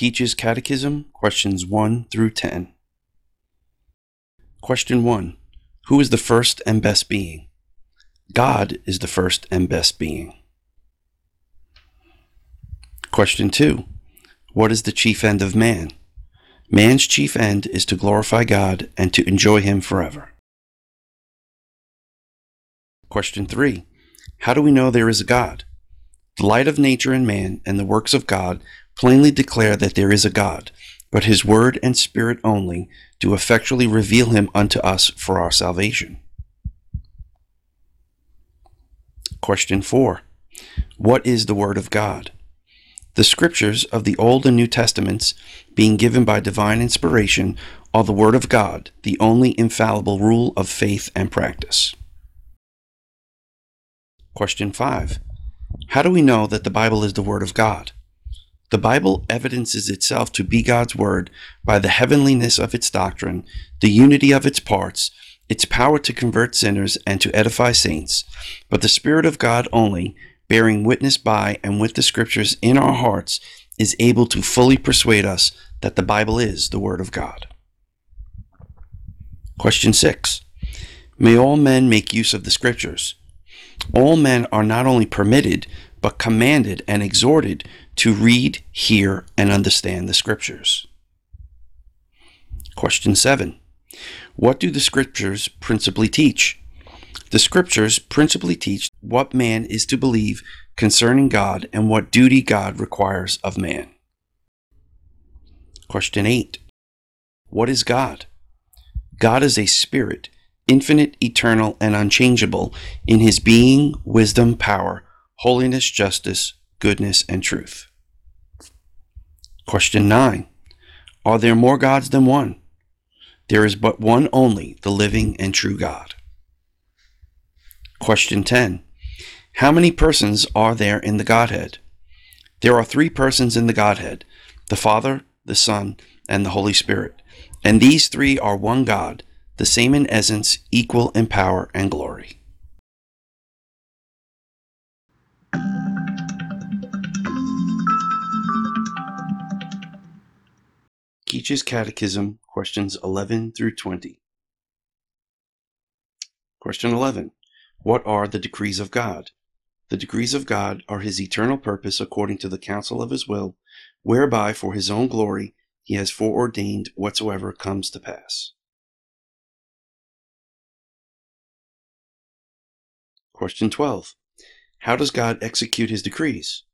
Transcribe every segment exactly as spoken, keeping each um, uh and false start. Keach's Catechism, questions one through ten. Question one. Who is the first and best being? God is the first and best being. Question two. What is the chief end of man? Man's chief end is to glorify God and to enjoy Him forever. Question three. How do we know there is a God? The light of nature and man and the works of God plainly declare that there is a God, but His Word and Spirit only do effectually reveal Him unto us for our salvation. Question four. What is the Word of God? The Scriptures of the Old and New Testaments, being given by divine inspiration, are the Word of God, the only infallible rule of faith and practice. Question five. How do we know that the Bible is the Word of God? The Bible evidences itself to be God's Word by the heavenliness of its doctrine, the unity of its parts, its power to convert sinners and to edify saints, but the Spirit of God only, bearing witness by and with the Scriptures in our hearts, is able to fully persuade us that the Bible is the Word of God. Question six. May all men make use of the Scriptures. All men are not only permitted, but commanded and exhorted to read, hear, and understand the Scriptures. Question seven. What do the Scriptures principally teach? The Scriptures principally teach what man is to believe concerning God and what duty God requires of man. Question eight. What is God? God is a spirit, infinite, eternal, and unchangeable in His being, wisdom, power, holiness, justice, goodness, and truth. Question nine. Are there more gods than one? There is but one only, the living and true God. Question ten. How many persons are there in the Godhead? There are three persons in the Godhead, the Father, the Son, and the Holy Spirit, and these three are one God, the same in essence, equal in power and glory. Keach's Catechism, questions eleven through twenty. Question eleven. What are the decrees of God? The decrees of God are His eternal purpose according to the counsel of His will, whereby for His own glory He has foreordained whatsoever comes to pass. Question twelve. How does God execute His decrees?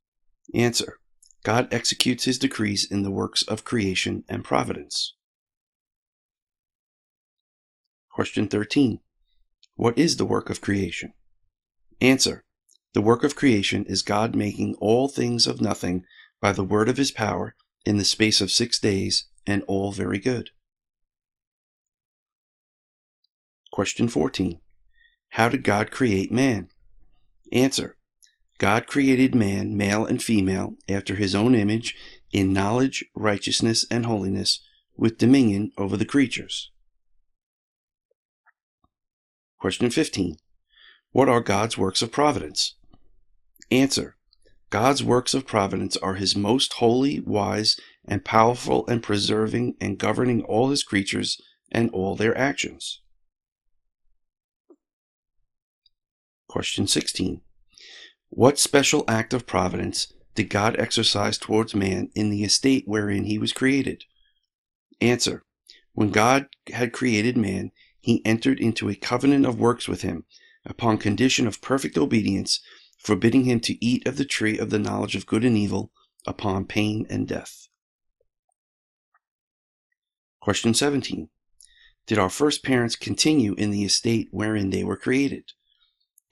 Answer. God executes His decrees in the works of creation and providence. Question thirteen. What is the work of creation? Answer. The work of creation is God making all things of nothing by the word of His power in the space of six days, and all very good. Question fourteen. How did God create man? Answer. God created man, male and female, after His own image, in knowledge, righteousness, and holiness, with dominion over the creatures. Question fifteen. What are God's works of providence? Answer. God's works of providence are His most holy, wise, and powerful, and preserving and governing all His creatures and all their actions. Question sixteen. What special act of providence did God exercise towards man in the estate wherein he was created? Answer. When God had created man, He entered into a covenant of works with him, upon condition of perfect obedience, forbidding him to eat of the tree of the knowledge of good and evil, upon pain and death. Question seventeen. Did our first parents continue in the estate wherein they were created?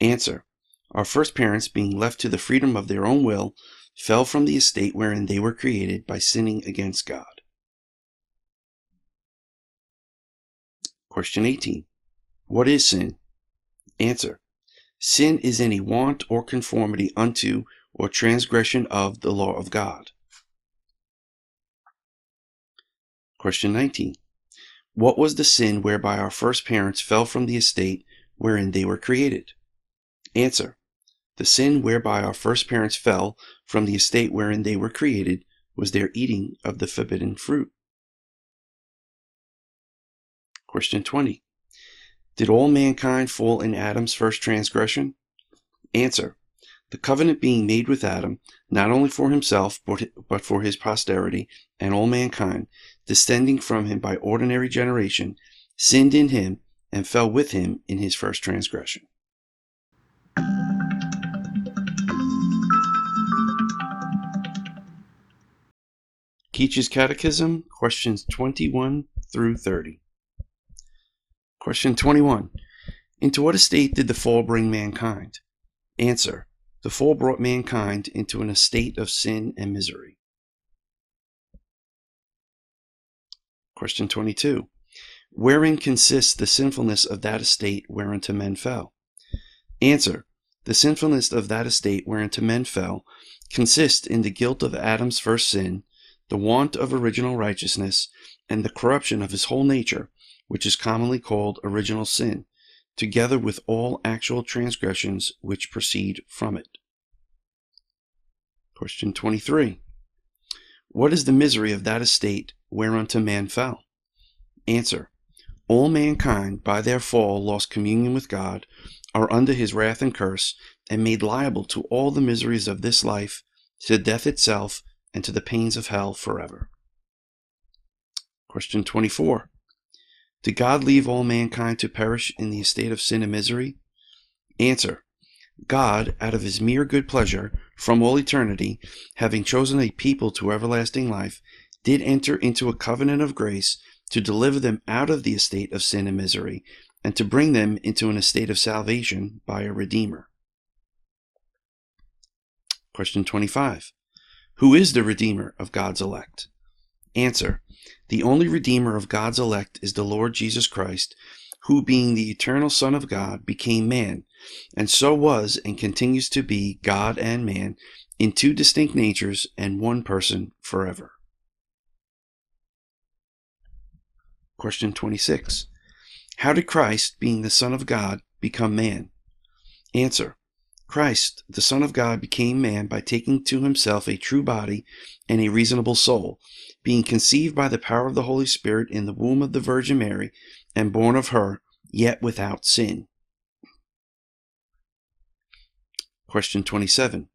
Answer. Our first parents, being left to the freedom of their own will, fell from the estate wherein they were created by sinning against God. Question eighteen. What is sin? Answer. Sin is any want or conformity unto or transgression of the law of God. Question nineteen. What was the sin whereby our first parents fell from the estate wherein they were created? Answer. The sin whereby our first parents fell from the estate wherein they were created was their eating of the forbidden fruit. Question twenty. Did all mankind fall in Adam's first transgression? Answer. The covenant being made with Adam, not only for himself, but for his posterity and all mankind, descending from him by ordinary generation, sinned in him and fell with him in his first transgression. Keach's Catechism, questions twenty-one through thirty. Question twenty-one. Into what estate did the fall bring mankind? Answer. The fall brought mankind into an estate of sin and misery. Question twenty-two. Wherein consists the sinfulness of that estate whereinto men fell? Answer. The sinfulness of that estate whereinto men fell consists in the guilt of Adam's first sin, the want of original righteousness, and the corruption of his whole nature, which is commonly called original sin, together with all actual transgressions which proceed from it. Question twenty-three. What is the misery of that estate whereunto man fell? Answer. All mankind by their fall lost communion with God, are under his wrath and curse, and made liable to all the miseries of this life, to death itself, and to the pains of hell forever. Question twenty-four. Did God leave all mankind to perish in the estate of sin and misery? Answer. God, out of his mere good pleasure, from all eternity, having chosen a people to everlasting life, did enter into a covenant of grace to deliver them out of the estate of sin and misery, and to bring them into an estate of salvation by a Redeemer. Question twenty-five. Who is the Redeemer of God's elect? Answer. The only Redeemer of God's elect is the Lord Jesus Christ, who being the eternal Son of God became man, and so was and continues to be God and man in two distinct natures and one person forever. Question twenty-six. How did Christ, being the Son of God, become man? Answer. Christ, the Son of God, became man by taking to himself a true body and a reasonable soul, being conceived by the power of the Holy Spirit in the womb of the Virgin Mary, and born of her, yet without sin. Question twenty-seven.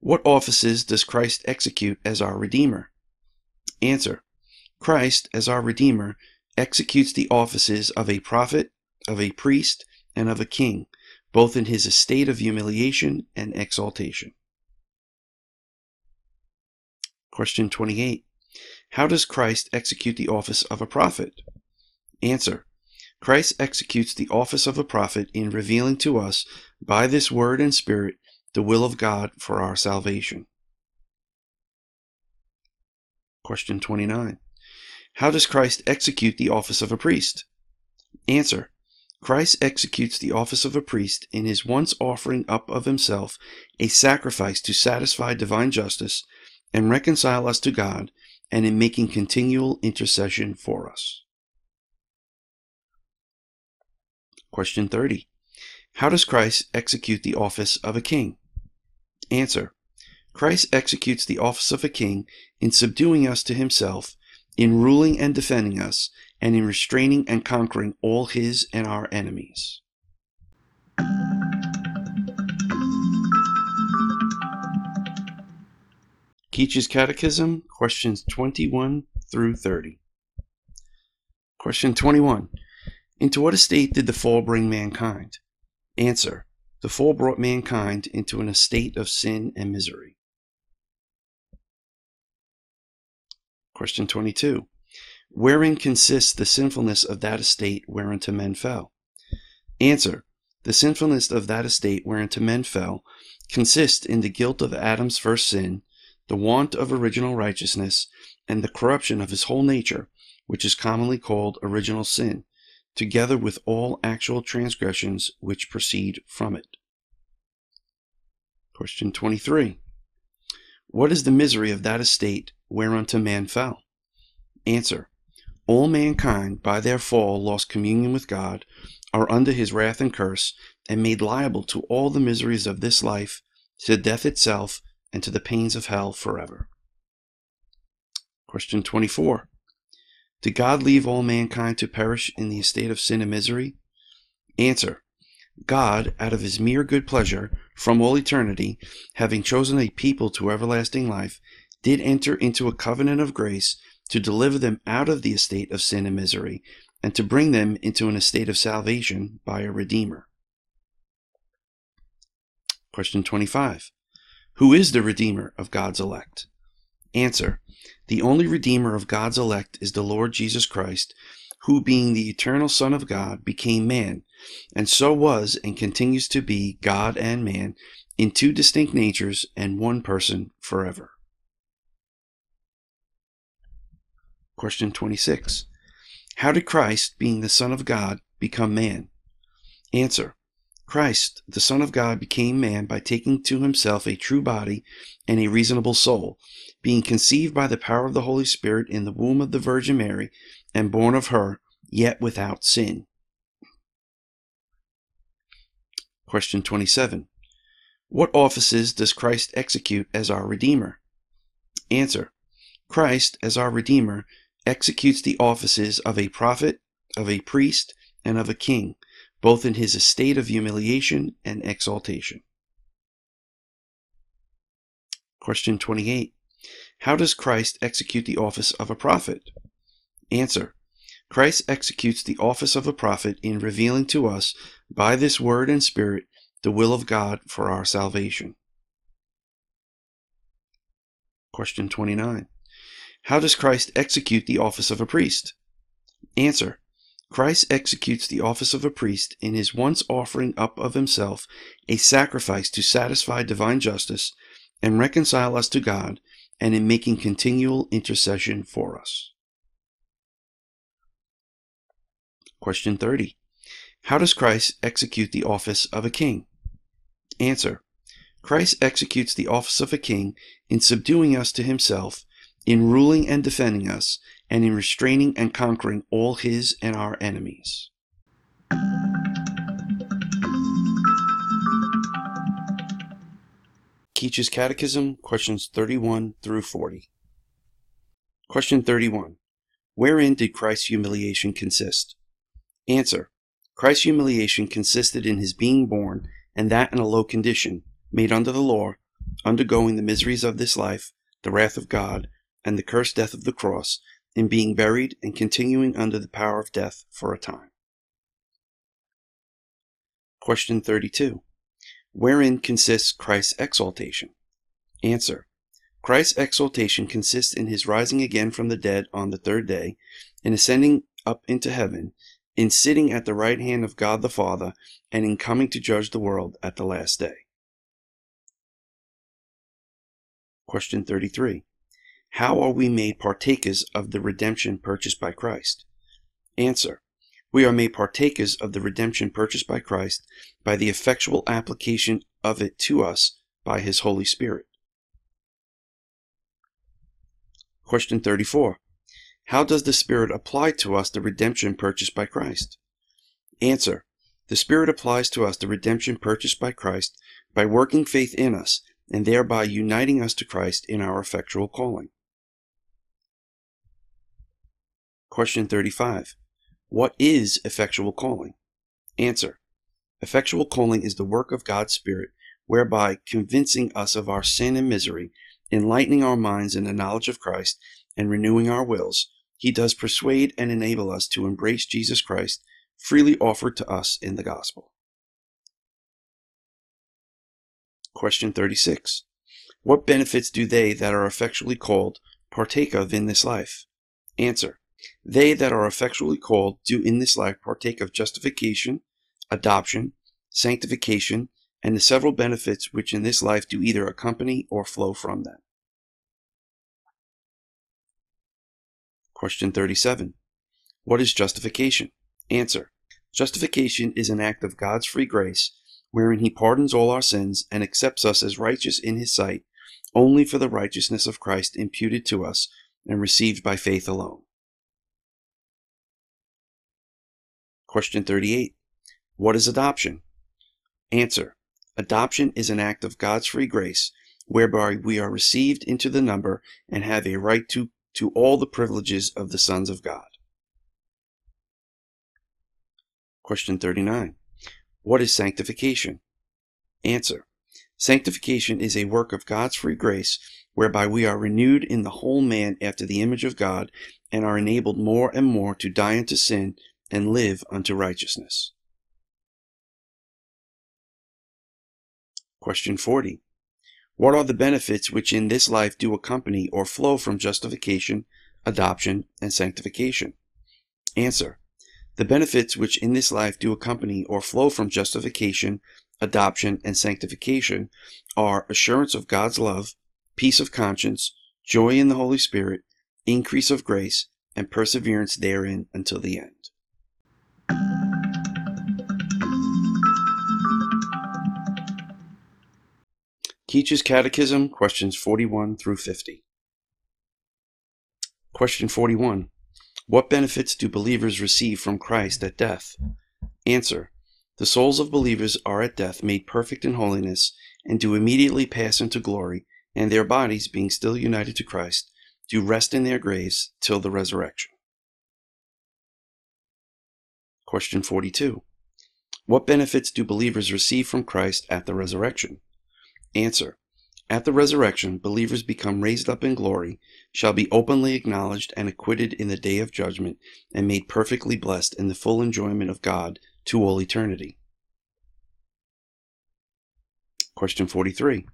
What offices does Christ execute as our Redeemer? Answer. Christ, as our Redeemer, executes the offices of a prophet, of a priest, and of a king, both in his estate of humiliation and exaltation. Question twenty-eight. How does Christ execute the office of a prophet? Answer. Christ executes the office of a prophet in revealing to us, by this word and spirit, the will of God for our salvation. Question twenty-nine. How does Christ execute the office of a priest? Answer. Christ executes the office of a priest in his once offering up of himself a sacrifice to satisfy divine justice and reconcile us to God, and in making continual intercession for us. Question thirty. How does Christ execute the office of a king? Answer. Christ executes the office of a king in subduing us to himself, in ruling and defending us, and in restraining and conquering all his and our enemies. Keach's Catechism, questions twenty-one through thirty. Question twenty-one. Into what estate did the fall bring mankind? Answer. The fall brought mankind into an estate of sin and misery. Question twenty-two. Wherein consists the sinfulness of that estate whereinto men fell? Answer. The sinfulness of that estate whereinto men fell consists in the guilt of Adam's first sin, the want of original righteousness, and the corruption of his whole nature, which is commonly called original sin, together with all actual transgressions which proceed from it. Question twenty-three. What is the misery of that estate whereinto man fell? Answer. All mankind by their fall lost communion with God, are under his wrath and curse, and made liable to all the miseries of this life, to death itself, and to the pains of hell forever. Question twenty-four. Did God leave all mankind to perish in the estate of sin and misery? Answer. God, out of his mere good pleasure, from all eternity, having chosen a people to everlasting life, did enter into a covenant of grace to deliver them out of the estate of sin and misery, and to bring them into an estate of salvation by a Redeemer. Question twenty-five. Who is the Redeemer of God's elect? Answer. The only Redeemer of God's elect is the Lord Jesus Christ, who, being the eternal Son of God, became man, and so was and continues to be God and man in two distinct natures and one person forever. Question twenty-six. How did Christ, being the Son of God, become man? Answer. Christ, the Son of God, became man by taking to himself a true body and a reasonable soul, being conceived by the power of the Holy Spirit in the womb of the Virgin Mary, and born of her, yet without sin. Question twenty-seven. What offices does Christ execute as our Redeemer? Answer. Christ, as our Redeemer, executes the offices of a prophet, of a priest, and of a king, both in his estate of humiliation and exaltation. Question twenty-eight. How does Christ execute the office of a prophet? Answer. Christ executes the office of a prophet in revealing to us, by this word and spirit, the will of God for our salvation. Question twenty-nine. How does Christ execute the office of a priest? Answer. Christ executes the office of a priest in his once offering up of himself a sacrifice to satisfy divine justice and reconcile us to God, and in making continual intercession for us. Question thirty. How does Christ execute the office of a king? Answer. Christ executes the office of a king in subduing us to himself, in ruling and defending us, and in restraining and conquering all his and our enemies. Keach's Catechism, questions thirty-one through forty. Question thirty-one. Wherein did Christ's humiliation consist? Answer. Christ's humiliation consisted in his being born, and that in a low condition, made under the law, undergoing the miseries of this life, the wrath of God, and the cursed death of the cross, in being buried and continuing under the power of death for a time. Question thirty-two. Wherein consists Christ's exaltation? Answer. Christ's exaltation consists in his rising again from the dead on the third day, in ascending up into heaven, in sitting at the right hand of God the Father, and in coming to judge the world at the last day. Question thirty-three. How are we made partakers of the redemption purchased by Christ? Answer. We are made partakers of the redemption purchased by Christ by the effectual application of it to us by his Holy Spirit. Question thirty-four. How does the Spirit apply to us the redemption purchased by Christ? Answer. The Spirit applies to us the redemption purchased by Christ by working faith in us, and thereby uniting us to Christ in our effectual calling. Question thirty-five. What is effectual calling? Answer. Effectual calling is the work of God's Spirit, whereby convincing us of our sin and misery, enlightening our minds in the knowledge of Christ, and renewing our wills, he does persuade and enable us to embrace Jesus Christ, freely offered to us in the gospel. Question thirty-six. What benefits do they that are effectually called partake of in this life? Answer. They that are effectually called do in this life partake of justification, adoption, sanctification, and the several benefits which in this life do either accompany or flow from them. Question thirty-seven. What is justification? Answer. Justification is an act of God's free grace, wherein he pardons all our sins and accepts us as righteous in his sight, only for the righteousness of Christ imputed to us and received by faith alone. Question thirty-eight. What is adoption? Answer. Adoption is an act of God's free grace, whereby we are received into the number and have a right to to all the privileges of the sons of God. Question thirty-nine. What is sanctification? Answer. Sanctification is a work of God's free grace whereby we are renewed in the whole man after the image of God and are enabled more and more to die unto sin and live unto righteousness. Question forty. What are the benefits which in this life do accompany or flow from justification, adoption, and sanctification? Answer. The benefits which in this life do accompany or flow from justification, adoption, and sanctification are assurance of God's love, peace of conscience, joy in the Holy Spirit, increase of grace, and perseverance therein until the end. Keach's Catechism, questions forty-one through fifty. Question forty-one. What benefits do believers receive from Christ at death? Answer. The souls of believers are at death made perfect in holiness and do immediately pass into glory, and their bodies, being still united to Christ, do rest in their graves till the resurrection. Question forty-two. What benefits do believers receive from Christ at the resurrection? Answer. At the resurrection, believers become raised up in glory, shall be openly acknowledged and acquitted in the day of judgment, and made perfectly blessed in the full enjoyment of God to all eternity. Question forty-three.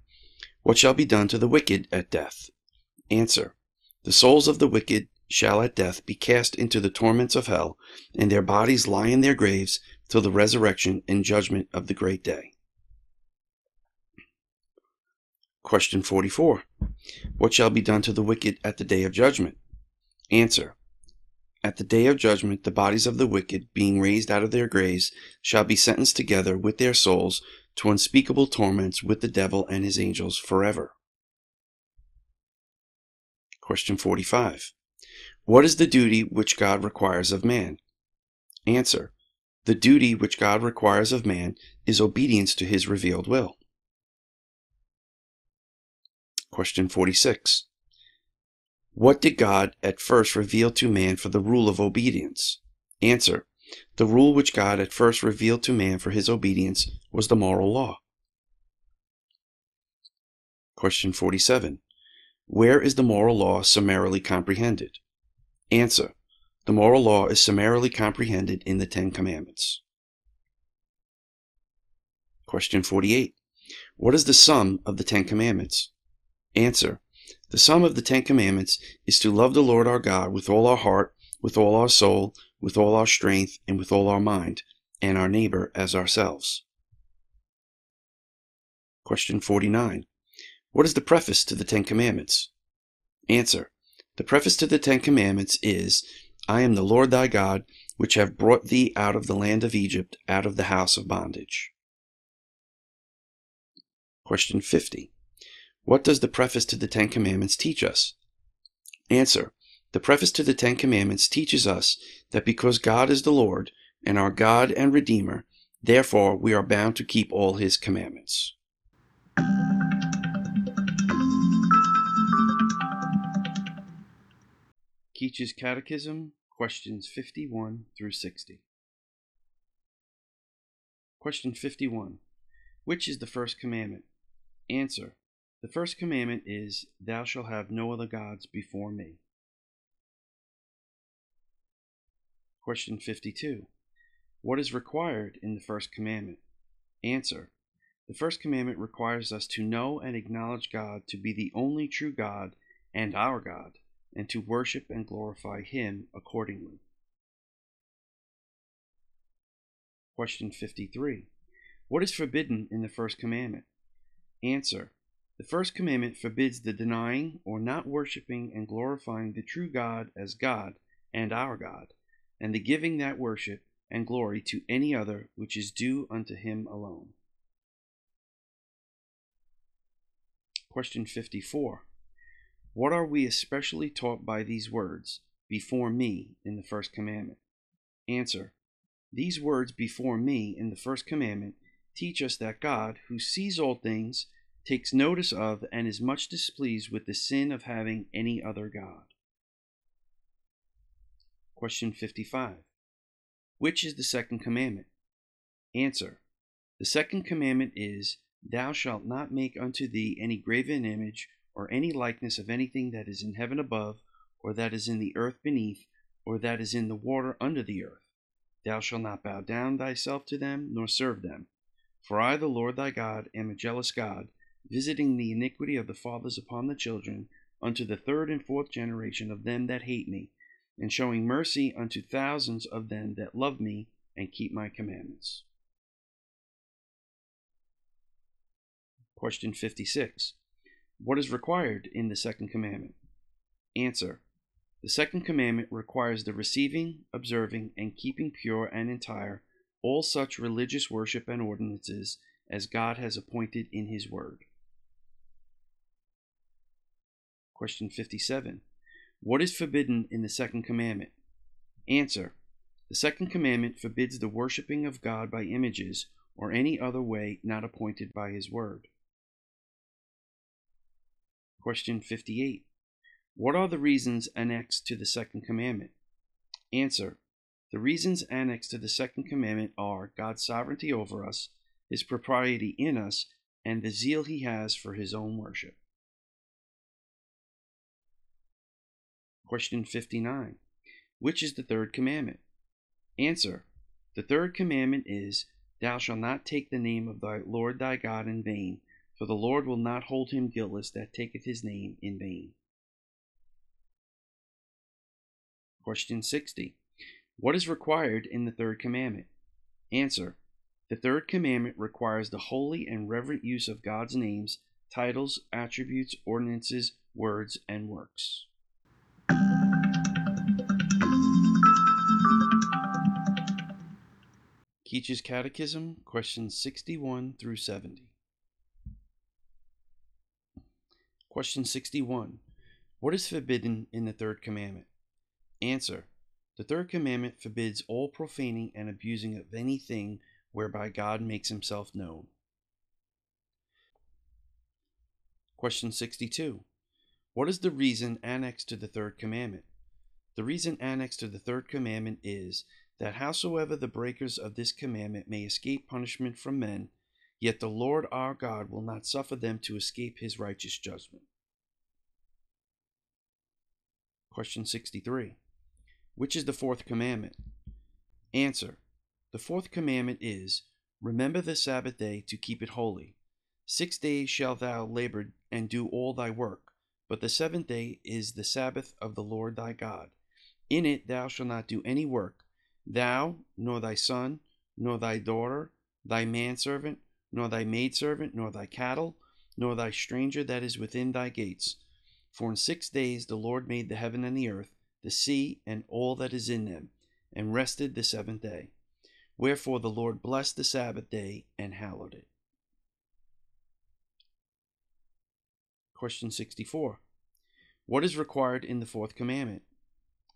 What shall be done to the wicked at death? Answer. The souls of the wicked shall at death be cast into the torments of hell, and their bodies lie in their graves till the resurrection and judgment of the great day. Question forty-four. What shall be done to the wicked at the day of judgment? Answer. At the day of judgment, the bodies of the wicked, being raised out of their graves, shall be sentenced together with their souls to unspeakable torments with the devil and his angels forever. Question forty-five. What is the duty which God requires of man? Answer. The duty which God requires of man is obedience to his revealed will. Question forty-six. What did God at first reveal to man for the rule of obedience? Answer. The rule which God at first revealed to man for his obedience was the moral law. Question forty-seven. Where is the moral law summarily comprehended? Answer. The moral law is summarily comprehended in the Ten Commandments. Question forty-eight. What is the sum of the Ten Commandments? Answer. The sum of the Ten Commandments is to love the Lord our God with all our heart, with all our soul, with all our strength, and with all our mind, and our neighbor as ourselves. Question forty-nine. What is the preface to the Ten Commandments? Answer. The preface to the Ten Commandments is, I am the Lord thy God, which have brought thee out of the land of Egypt, out of the house of bondage. Question fifty. What does the preface to the Ten Commandments teach us? Answer. The preface to the Ten Commandments teaches us that because God is the Lord, and our God and Redeemer, therefore we are bound to keep all his commandments. Keach's Catechism, questions fifty-one through sixty. Question fifty-one. Which is the first commandment? Answer. The first commandment is, Thou shalt have no other gods before me. Question fifty-two. What is required in the first commandment? Answer. The first commandment requires us to know and acknowledge God to be the only true God and our God, and to worship and glorify Him accordingly. Question fifty-three. What is forbidden in the first commandment? Answer. The first commandment forbids the denying or not worshiping and glorifying the true God as God and our God, and the giving that worship and glory to any other which is due unto him alone. Question fifty-four. What are we especially taught by these words, before me, in the first commandment? Answer. These words, before me, in the first commandment, teach us that God, who sees all things, takes notice of and is much displeased with the sin of having any other God. Question fifty-five. Which is the second commandment? Answer. The second commandment is, Thou shalt not make unto thee any graven image, or any likeness of anything that is in heaven above, or that is in the earth beneath, or that is in the water under the earth. Thou shalt not bow down thyself to them, nor serve them. For I, the Lord thy God, am a jealous God, visiting the iniquity of the fathers upon the children, unto the third and fourth generation of them that hate me, and showing mercy unto thousands of them that love me, and keep my commandments. Question fifty-six. What is required in the second commandment? Answer. The second commandment requires the receiving, observing, and keeping pure and entire all such religious worship and ordinances as God has appointed in his word. Question fifty-seven. What is forbidden in the second commandment? Answer. The second commandment forbids the worshiping of God by images or any other way not appointed by his word. Question fifty-eight. What are the reasons annexed to the second commandment? Answer. The reasons annexed to the second commandment are God's sovereignty over us, his propriety in us, and the zeal he has for his own worship. Question fifty-nine. Which is the third commandment? Answer. The third commandment is, Thou shalt not take the name of thy Lord thy God in vain, for the Lord will not hold him guiltless that taketh his name in vain. Question sixty. What is required in the third commandment? Answer. The third commandment requires the holy and reverent use of God's names, titles, attributes, ordinances, words, and works. Keach's Catechism, questions sixty-one through seventy. Question sixty-one. What is forbidden in the third commandment? Answer. The third commandment forbids all profaning and abusing of anything whereby God makes himself known. Question sixty-two. What is the reason annexed to the third commandment? The reason annexed to the third commandment is that howsoever the breakers of this commandment may escape punishment from men, yet the Lord our God will not suffer them to escape his righteous judgment. Question sixty-three. Which is the fourth commandment? Answer. The fourth commandment is, Remember the Sabbath day to keep it holy. Six days shalt thou labor and do all thy work, but the seventh day is the Sabbath of the Lord thy God. In it thou shalt not do any work, thou, nor thy son, nor thy daughter, thy manservant, nor thy maidservant, nor thy cattle, nor thy stranger that is within thy gates. For in six days the Lord made the heaven and the earth, the sea, and all that is in them, and rested the seventh day. Wherefore the Lord blessed the Sabbath day, and hallowed it. Question sixty-four. What is required in the fourth commandment?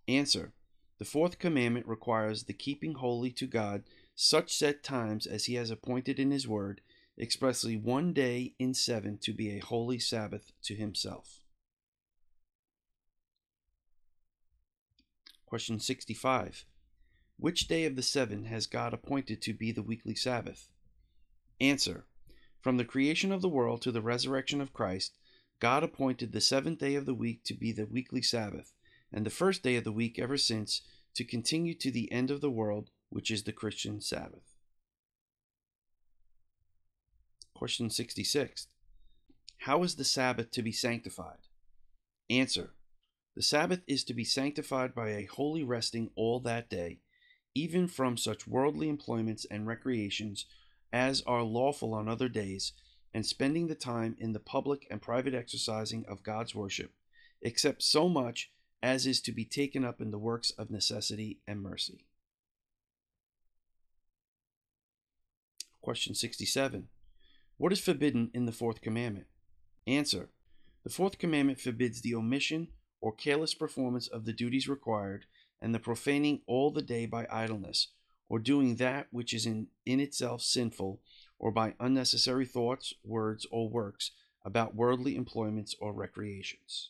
Answer. The fourth commandment requires the keeping holy to God such set times as he has appointed in his word, expressly one day in seven to be a holy Sabbath to himself. Question sixty-five. Which day of the seven has God appointed to be the weekly Sabbath? Answer. From the creation of the world to the resurrection of Christ, God appointed the seventh day of the week to be the weekly Sabbath, and the first day of the week ever since, to continue to the end of the world, which is the Christian Sabbath. Question sixty-six. How is the Sabbath to be sanctified? Answer. The Sabbath is to be sanctified by a holy resting all that day, even from such worldly employments and recreations as are lawful on other days, and spending the time in the public and private exercising of God's worship, except so much as is to be taken up in the works of necessity and mercy. Question sixty-seven. What is forbidden in the fourth commandment? Answer. The fourth commandment forbids the omission or careless performance of the duties required, and the profaning all the day by idleness, or doing that which is in, in itself sinful, or by unnecessary thoughts, words, or works about worldly employments or recreations.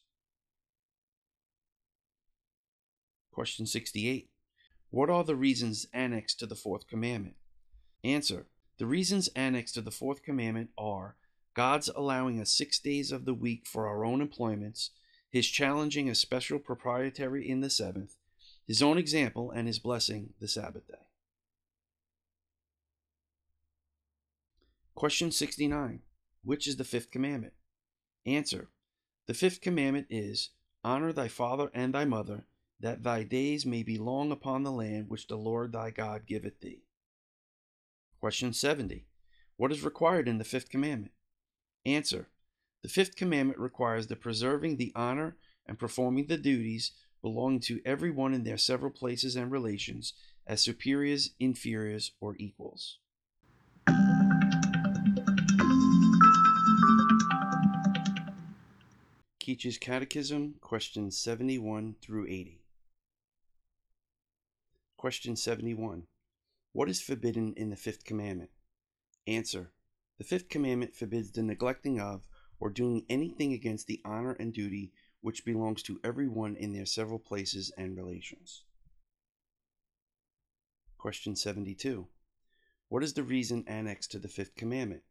Question sixty-eight. What are the reasons annexed to the fourth commandment? Answer. The reasons annexed to the fourth commandment are God's allowing us six days of the week for our own employments, His challenging a special proprietary in the seventh, His own example, and His blessing the Sabbath day. Question sixty-nine. Which is the fifth commandment? Answer. The fifth commandment is, Honor thy father and thy mother, that thy days may be long upon the land which the Lord thy God giveth thee. Question seventy. What is required in the fifth commandment? Answer. The fifth commandment requires the preserving the honor and performing the duties belonging to every one in their several places and relations, as superiors, inferiors, or equals. Keach's Catechism, question seventy-one through eighty. Question seventy-one. What is forbidden in the fifth commandment? Answer. The fifth commandment forbids the neglecting of or doing anything against the honor and duty which belongs to every one in their several places and relations. Question seventy-two. What is the reason annexed to the fifth commandment?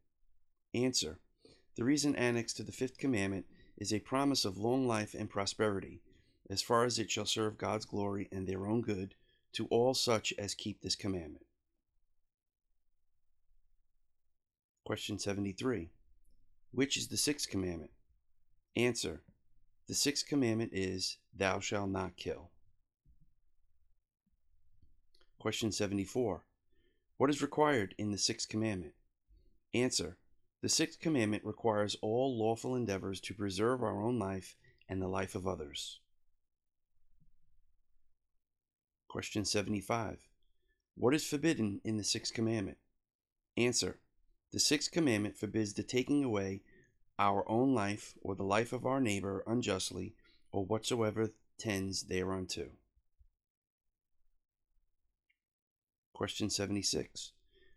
Answer. The reason annexed to the fifth commandment is a promise of long life and prosperity, as far as it shall serve God's glory and their own good, to all such as keep this commandment. Question seventy-three. Which is the sixth commandment? Answer. The sixth commandment is, Thou shalt not kill. Question seventy-four. What is required in the sixth commandment? Answer. The sixth commandment requires all lawful endeavors to preserve our own life and the life of others. Question seventy-five. What is forbidden in the sixth commandment? Answer. The sixth commandment forbids the taking away our own life or the life of our neighbor unjustly, or whatsoever tends thereunto. Question seventy-six.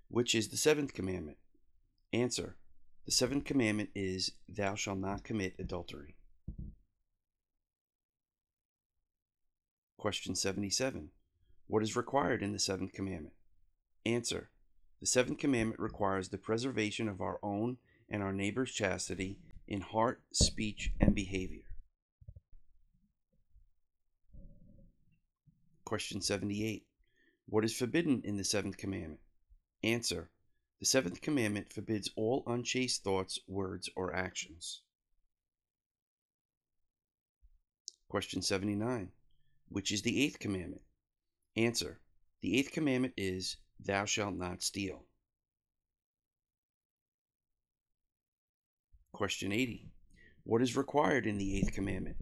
Which is the seventh commandment? Answer. The seventh commandment is, Thou shalt not commit adultery. Question seventy-seven. What is required in the seventh commandment? Answer. The seventh commandment requires the preservation of our own and our neighbor's chastity in heart, speech, and behavior. Question seventy-eight. What is forbidden in the seventh commandment? Answer. The seventh commandment forbids all unchaste thoughts, words, or actions. Question seventy-nine. Which is the eighth commandment? Answer. The eighth commandment is, Thou shalt not steal. Question eighty. What is required in the eighth commandment?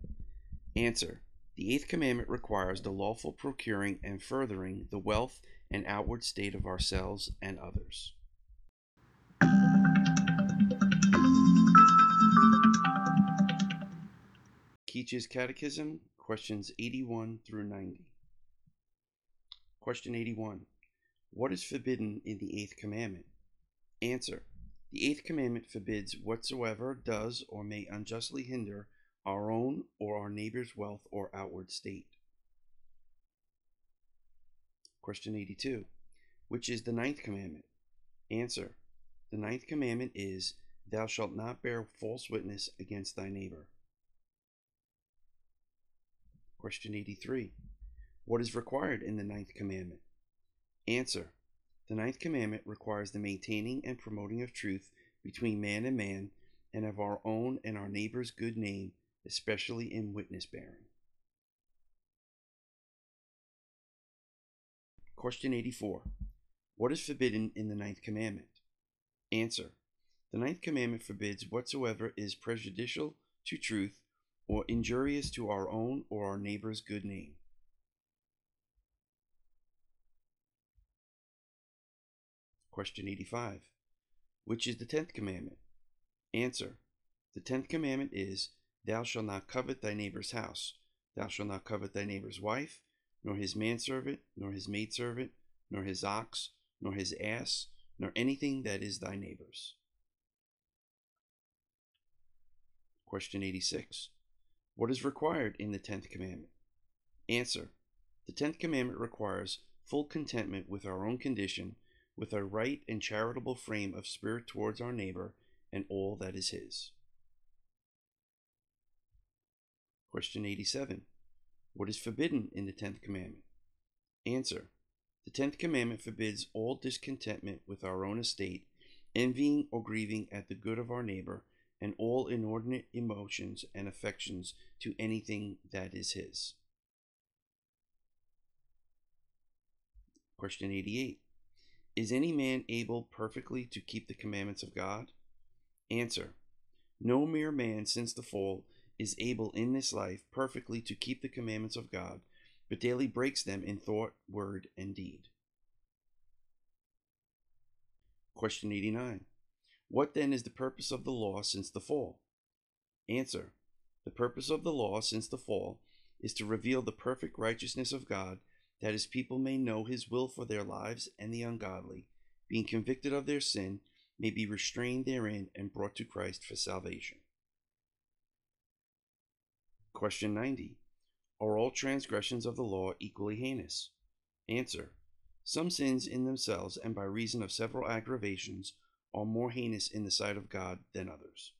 Answer. The eighth commandment requires the lawful procuring and furthering the wealth and outward state of ourselves and others. Keach's Catechism, questions eighty-one through ninety. Question eighty-one. What is forbidden in the eighth commandment? Answer. The eighth commandment forbids whatsoever does or may unjustly hinder our own or our neighbor's wealth or outward state. Question eighty-two. Which is the ninth commandment? Answer. The ninth commandment is, Thou shalt not bear false witness against thy neighbor. Question eighty-three. What is required in the ninth commandment? Answer. The ninth commandment requires the maintaining and promoting of truth between man and man, and of our own and our neighbor's good name, especially in witness bearing. Question eighty-four. What is forbidden in the ninth commandment? Answer. The ninth commandment forbids whatsoever is prejudicial to truth or injurious to our own or our neighbor's good name. Question eighty-five. Which is the tenth commandment? Answer. The tenth commandment is, Thou shalt not covet thy neighbor's house. Thou shalt not covet thy neighbor's wife, nor his manservant, nor his maidservant, nor his ox, nor his ass, nor anything that is thy neighbor's. Question eighty-six. What is required in the tenth commandment? Answer. The tenth commandment requires full contentment with our own condition, with a right and charitable frame of spirit towards our neighbor and all that is his. Question eighty-seven. What is forbidden in the tenth commandment? Answer. The tenth commandment forbids all discontentment with our own estate, envying or grieving at the good of our neighbor, and all inordinate emotions and affections to anything that is his. Question eighty-eight. Is any man able perfectly to keep the commandments of God? Answer. No mere man since the fall is able in this life perfectly to keep the commandments of God, but daily breaks them in thought, word, and deed. Question eighty-nine. What then is the purpose of the law since the fall? Answer. The purpose of the law since the fall is to reveal the perfect righteousness of God, that his people may know his will for their lives, and the ungodly, being convicted of their sin, may be restrained therein and brought to Christ for salvation. Question ninety. Are all transgressions of the law equally heinous? Answer. Some sins in themselves and by reason of several aggravations are more heinous in the sight of God than others.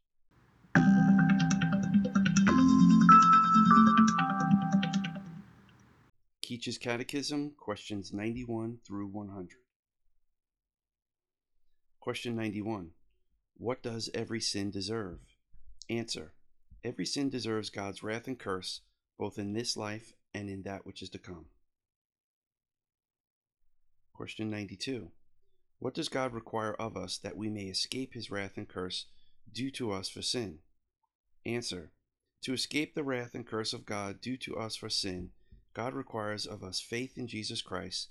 Keach's Catechism, questions ninety-one through one hundred. Question ninety-one. What does every sin deserve? Answer. Every sin deserves God's wrath and curse, both in this life and in that which is to come. Question ninety-two. What does God require of us that we may escape his wrath and curse due to us for sin? Answer. To escape the wrath and curse of God due to us for sin, God requires of us faith in Jesus Christ,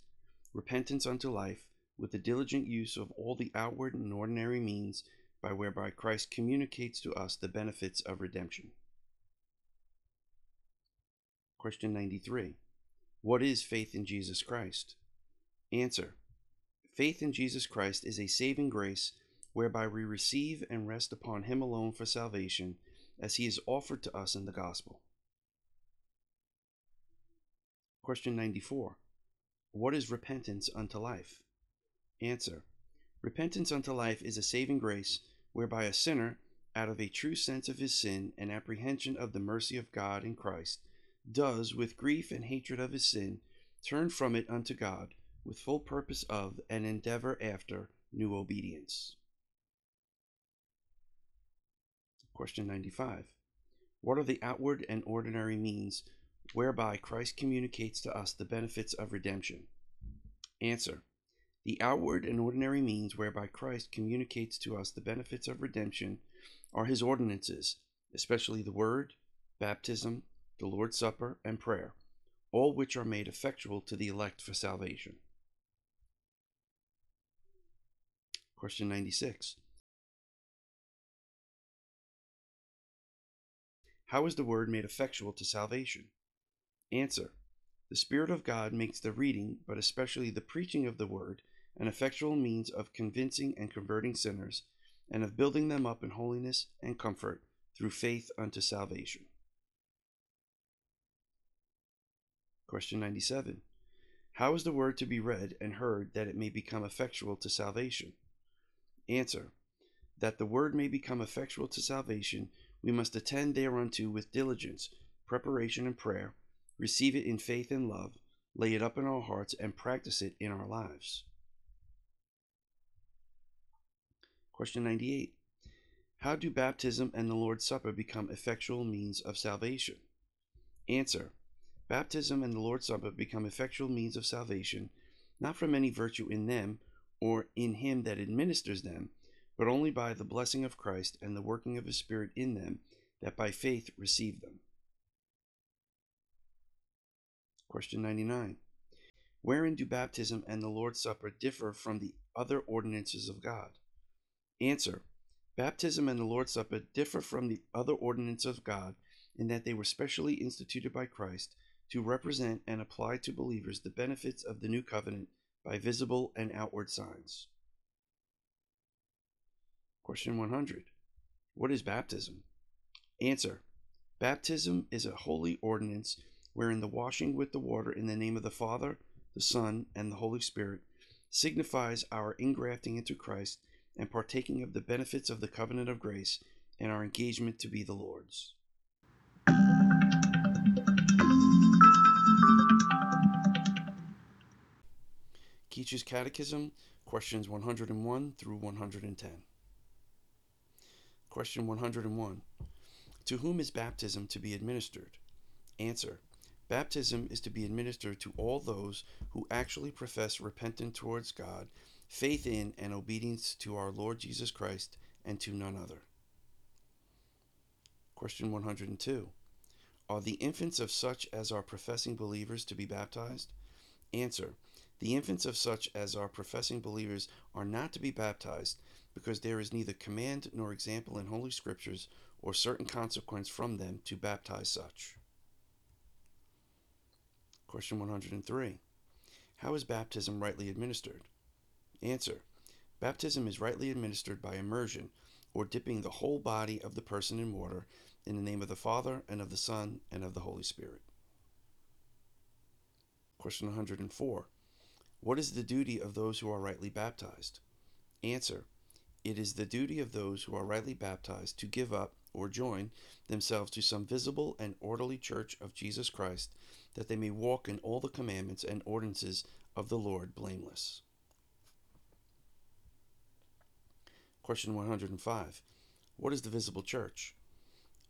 repentance unto life, with the diligent use of all the outward and ordinary means by whereby Christ communicates to us the benefits of redemption. Question ninety-three. What is faith in Jesus Christ? Answer. Faith in Jesus Christ is a saving grace whereby we receive and rest upon him alone for salvation, as he is offered to us in the gospel. Question ninety-four. What is repentance unto life? Answer. Repentance unto life is a saving grace whereby a sinner, out of a true sense of his sin and apprehension of the mercy of God in Christ, does, with grief and hatred of his sin, turn from it unto God, with full purpose of and endeavor after new obedience. Question ninety-five. What are the outward and ordinary means whereby Christ communicates to us the benefits of redemption? Answer. The outward and ordinary means whereby Christ communicates to us the benefits of redemption are his ordinances, especially the word, baptism, the Lord's Supper, and prayer, all which are made effectual to the elect for salvation. Question ninety-six. How is the word made effectual to salvation? Answer. The Spirit of God makes the reading, but especially the preaching of the word, an effectual means of convincing and converting sinners, and of building them up in holiness and comfort through faith unto salvation. Question ninety-seven. How is the word to be read and heard that it may become effectual to salvation? Answer. That the word may become effectual to salvation, we must attend thereunto with diligence, preparation, and prayer, receive it in faith and love, lay it up in our hearts, and practice it in our lives. Question ninety-eight. How do baptism and the Lord's Supper become effectual means of salvation? Answer. Baptism and the Lord's Supper become effectual means of salvation, not from any virtue in them or in him that administers them, but only by the blessing of Christ and the working of his Spirit in them, that by faith receive them. Question ninety-nine. Wherein do baptism and the Lord's Supper differ from the other ordinances of God? Answer. Baptism and the Lord's Supper differ from the other ordinances of God in that they were specially instituted by Christ to represent and apply to believers the benefits of the new covenant by visible and outward signs. Question one hundred. What is baptism? Answer. Baptism is a holy ordinance wherein the washing with the water in the name of the Father, the Son, and the Holy Spirit signifies our ingrafting into Christ and partaking of the benefits of the covenant of grace and our engagement to be the Lord's. Keach's Catechism, questions one hundred one through one hundred ten. Question one hundred one. To whom is baptism to be administered? Answer. Baptism is to be administered to all those who actually profess repentance towards God, faith in and obedience to our Lord Jesus Christ, and to none other. Question one hundred two. Are the infants of such as are professing believers to be baptized? Answer. The infants of such as are professing believers are not to be baptized, because there is neither command nor example in Holy Scriptures or certain consequence from them to baptize such. Question one hundred three. How is baptism rightly administered? Answer. Baptism is rightly administered by immersion, or dipping the whole body of the person in water, in the name of the Father, and of the Son, and of the Holy Spirit. Question one hundred four. What is the duty of those who are rightly baptized? Answer. It is the duty of those who are rightly baptized to give up or join themselves to some visible and orderly church of Jesus Christ, that they may walk in all the commandments and ordinances of the Lord blameless. Question one hundred five. What is the visible church?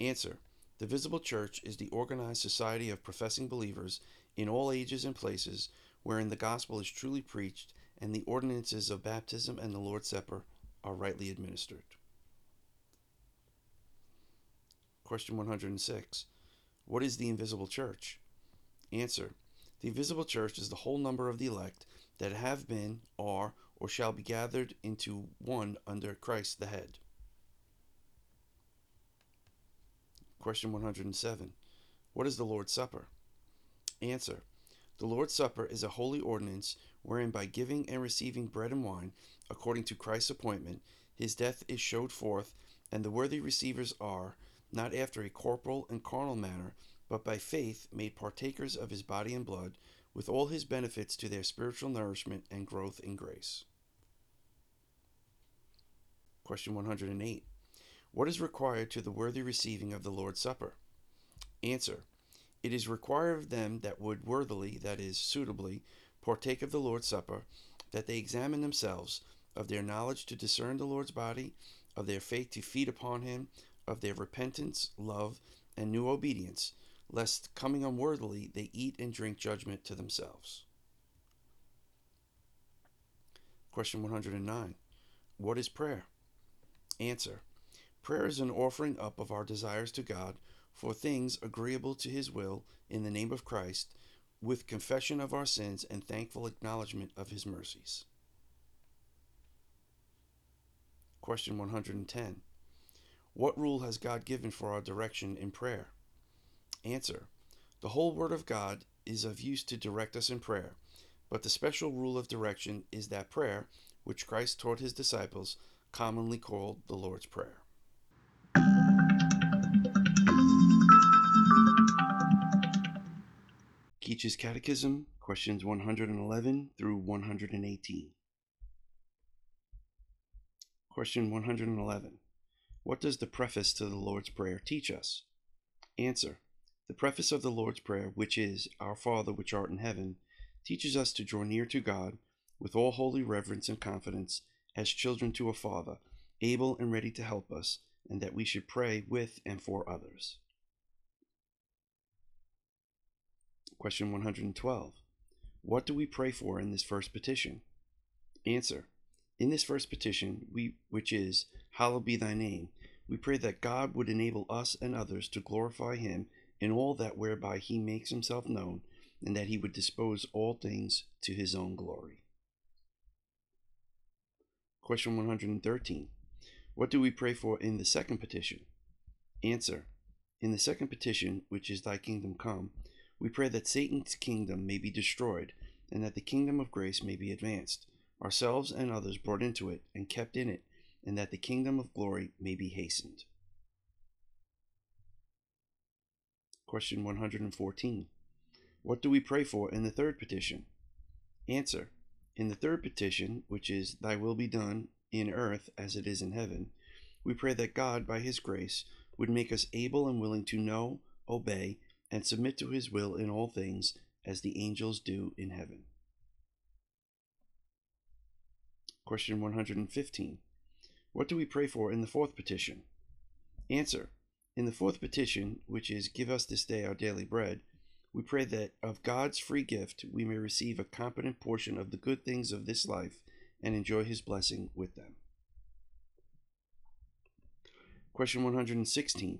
Answer. The visible church is the organized society of professing believers in all ages and places, wherein the gospel is truly preached and the ordinances of baptism and the Lord's Supper are rightly administered. Question one hundred six. What is the invisible church? Answer. The invisible church is the whole number of the elect that have been, are, or shall be gathered into one under Christ the head. Question one hundred seven. What is the Lord's Supper? Answer. The Lord's Supper is a holy ordinance wherein by giving and receiving bread and wine, according to Christ's appointment, his death is showed forth, and the worthy receivers are, not after a corporal and carnal manner, but by faith made partakers of his body and blood, with all his benefits to their spiritual nourishment and growth in grace. Question one hundred eight. What is required to the worthy receiving of the Lord's Supper? Answer. It is required of them that would worthily, that is, suitably, partake of the Lord's Supper, that they examine themselves, of their knowledge to discern the Lord's body, of their faith to feed upon him, of their repentance, love, and new obedience, lest coming unworthily they eat and drink judgment to themselves. Question one hundred nine. What is prayer? Answer. Prayer is an offering up of our desires to God, for things agreeable to his will, in the name of Christ, with confession of our sins and thankful acknowledgement of his mercies. Question one hundred ten. What rule has God given for our direction in prayer? Answer. The whole Word of God is of use to direct us in prayer, but the special rule of direction is that prayer, which Christ taught his disciples, commonly called the Lord's Prayer. Keach's Catechism, questions one hundred eleven through one hundred eighteen. Question one hundred eleven. What does the preface to the Lord's Prayer teach us? Answer. The preface of the Lord's Prayer, which is, Our Father which art in heaven, teaches us to draw near to God with all holy reverence and confidence, as children to a Father, able and ready to help us, and that we should pray with and for others. Question one hundred twelve. What do we pray for in this first petition? Answer. In this first petition, we, which is, Hallowed be thy name, we pray that God would enable us and others to glorify him in all that whereby he makes himself known, and that he would dispose all things to his own glory. Question one hundred thirteen. What do we pray for in the second petition? Answer. In the second petition, which is, Thy kingdom come, we pray that Satan's kingdom may be destroyed, and that the kingdom of grace may be advanced, ourselves and others brought into it and kept in it, and that the kingdom of glory may be hastened. Question one hundred fourteen. What do we pray for in the third petition? Answer. In the third petition, which is, Thy will be done in earth as it is in heaven, we pray that God, by his grace, would make us able and willing to know, obey, and submit to his will in all things, as the angels do in heaven. Question one hundred fifteen. What do we pray for in the fourth petition? Answer. In the fourth petition, which is, Give us this day our daily bread, we pray that of God's free gift we may receive a competent portion of the good things of this life and enjoy his blessing with them. Question one hundred sixteen.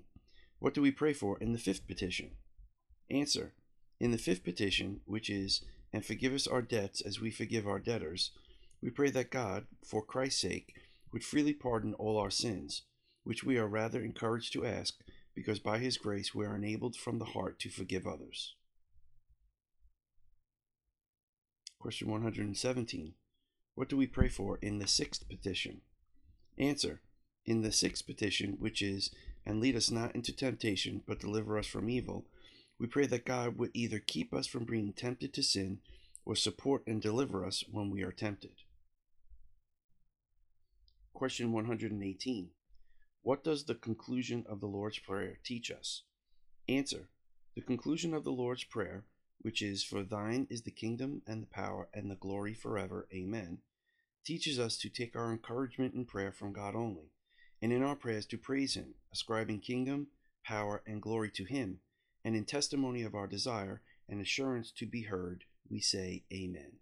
What do we pray for in the fifth petition? Answer. In the fifth petition, which is, And forgive us our debts as we forgive our debtors, we pray that God, for Christ's sake, would freely pardon all our sins, which we are rather encouraged to ask, because by his grace we are enabled from the heart to forgive others. Question one hundred seventeen. What do we pray for in the sixth petition? Answer. In the sixth petition, which is, And lead us not into temptation, but deliver us from evil, we pray that God would either keep us from being tempted to sin, or support and deliver us when we are tempted. Question one hundred eighteen. What does the conclusion of the Lord's Prayer teach us? Answer. The conclusion of the Lord's Prayer, which is, For thine is the kingdom and the power and the glory forever, amen, teaches us to take our encouragement in prayer from God only, and in our prayers to praise him, ascribing kingdom, power, and glory to him, and in testimony of our desire and assurance to be heard, we say, Amen.